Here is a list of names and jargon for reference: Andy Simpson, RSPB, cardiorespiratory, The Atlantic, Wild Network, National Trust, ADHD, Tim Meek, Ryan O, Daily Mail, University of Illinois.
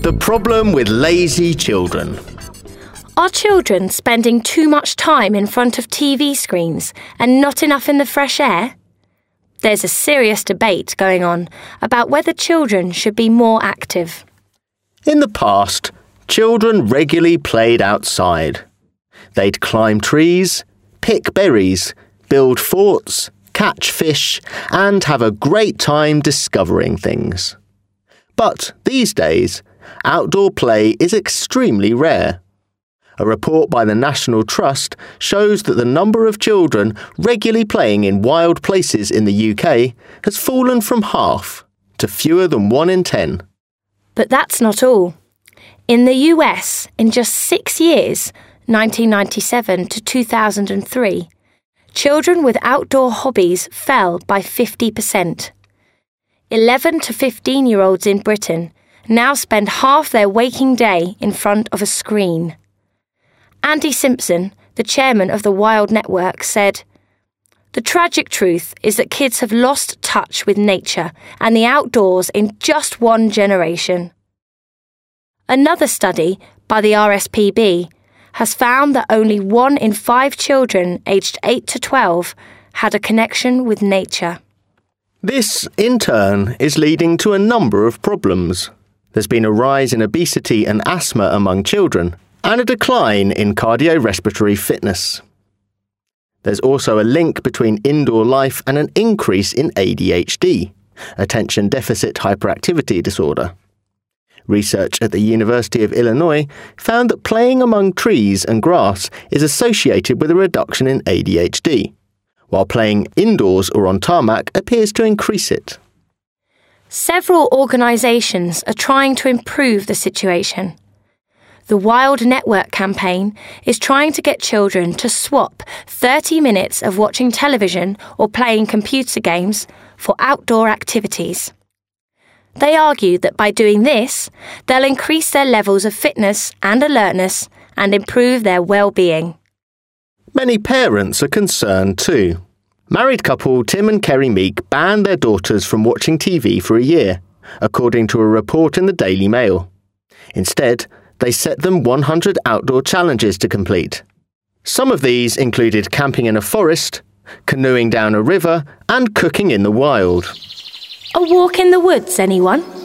The problem with lazy children. Are children spending too much time in front of TV screens and not enough in the fresh air? There's a serious debate going on about whether children should be more active. In the past, children regularly played outside. They'd climb trees, pick berries, build forts, catch fish, and have a great time discovering things. But these days, outdoor play is extremely rare. A report by the National Trust shows that the number of children regularly playing in wild places in the UK has fallen from half to fewer than 1 in 10. But that's not all. In the US, in just 6 years, 1997 to 2003, children with outdoor hobbies fell by 50%. 11 to 15-year-olds in Britain now spend half their waking day in front of a screen. Andy Simpson, the chairman of the Wild Network, said, "The tragic truth is that kids have lost touch with nature and the outdoors in just one generation." Another study by the RSPB has found that only 1 in 5 children aged 8 to 12 had a connection with nature. This, in turn, is leading to a number of problems. There's been a rise in obesity and asthma among children, and a decline in cardiorespiratory fitness. There's also a link between indoor life and an increase in ADHD, attention deficit hyperactivity disorder. Research at the University of Illinois found that playing among trees and grass is associated with a reduction in ADHD, while playing indoors or on tarmac appears to increase it. Several organisations are trying to improve the situation. The Wild Network campaign is trying to get children to swap 30 minutes of watching television or playing computer games for outdoor activities. They argue that by doing this, they'll increase their levels of fitness and alertness and improve their well-being. Many parents are concerned too. Married couple Tim and Kerry Meek banned their daughters from watching TV for a year, according to a report in the Daily Mail. Instead, they set them 100 outdoor challenges to complete. Some of these included camping in a forest, canoeing down a river, and cooking in the wild. A walk in the woods, anyone?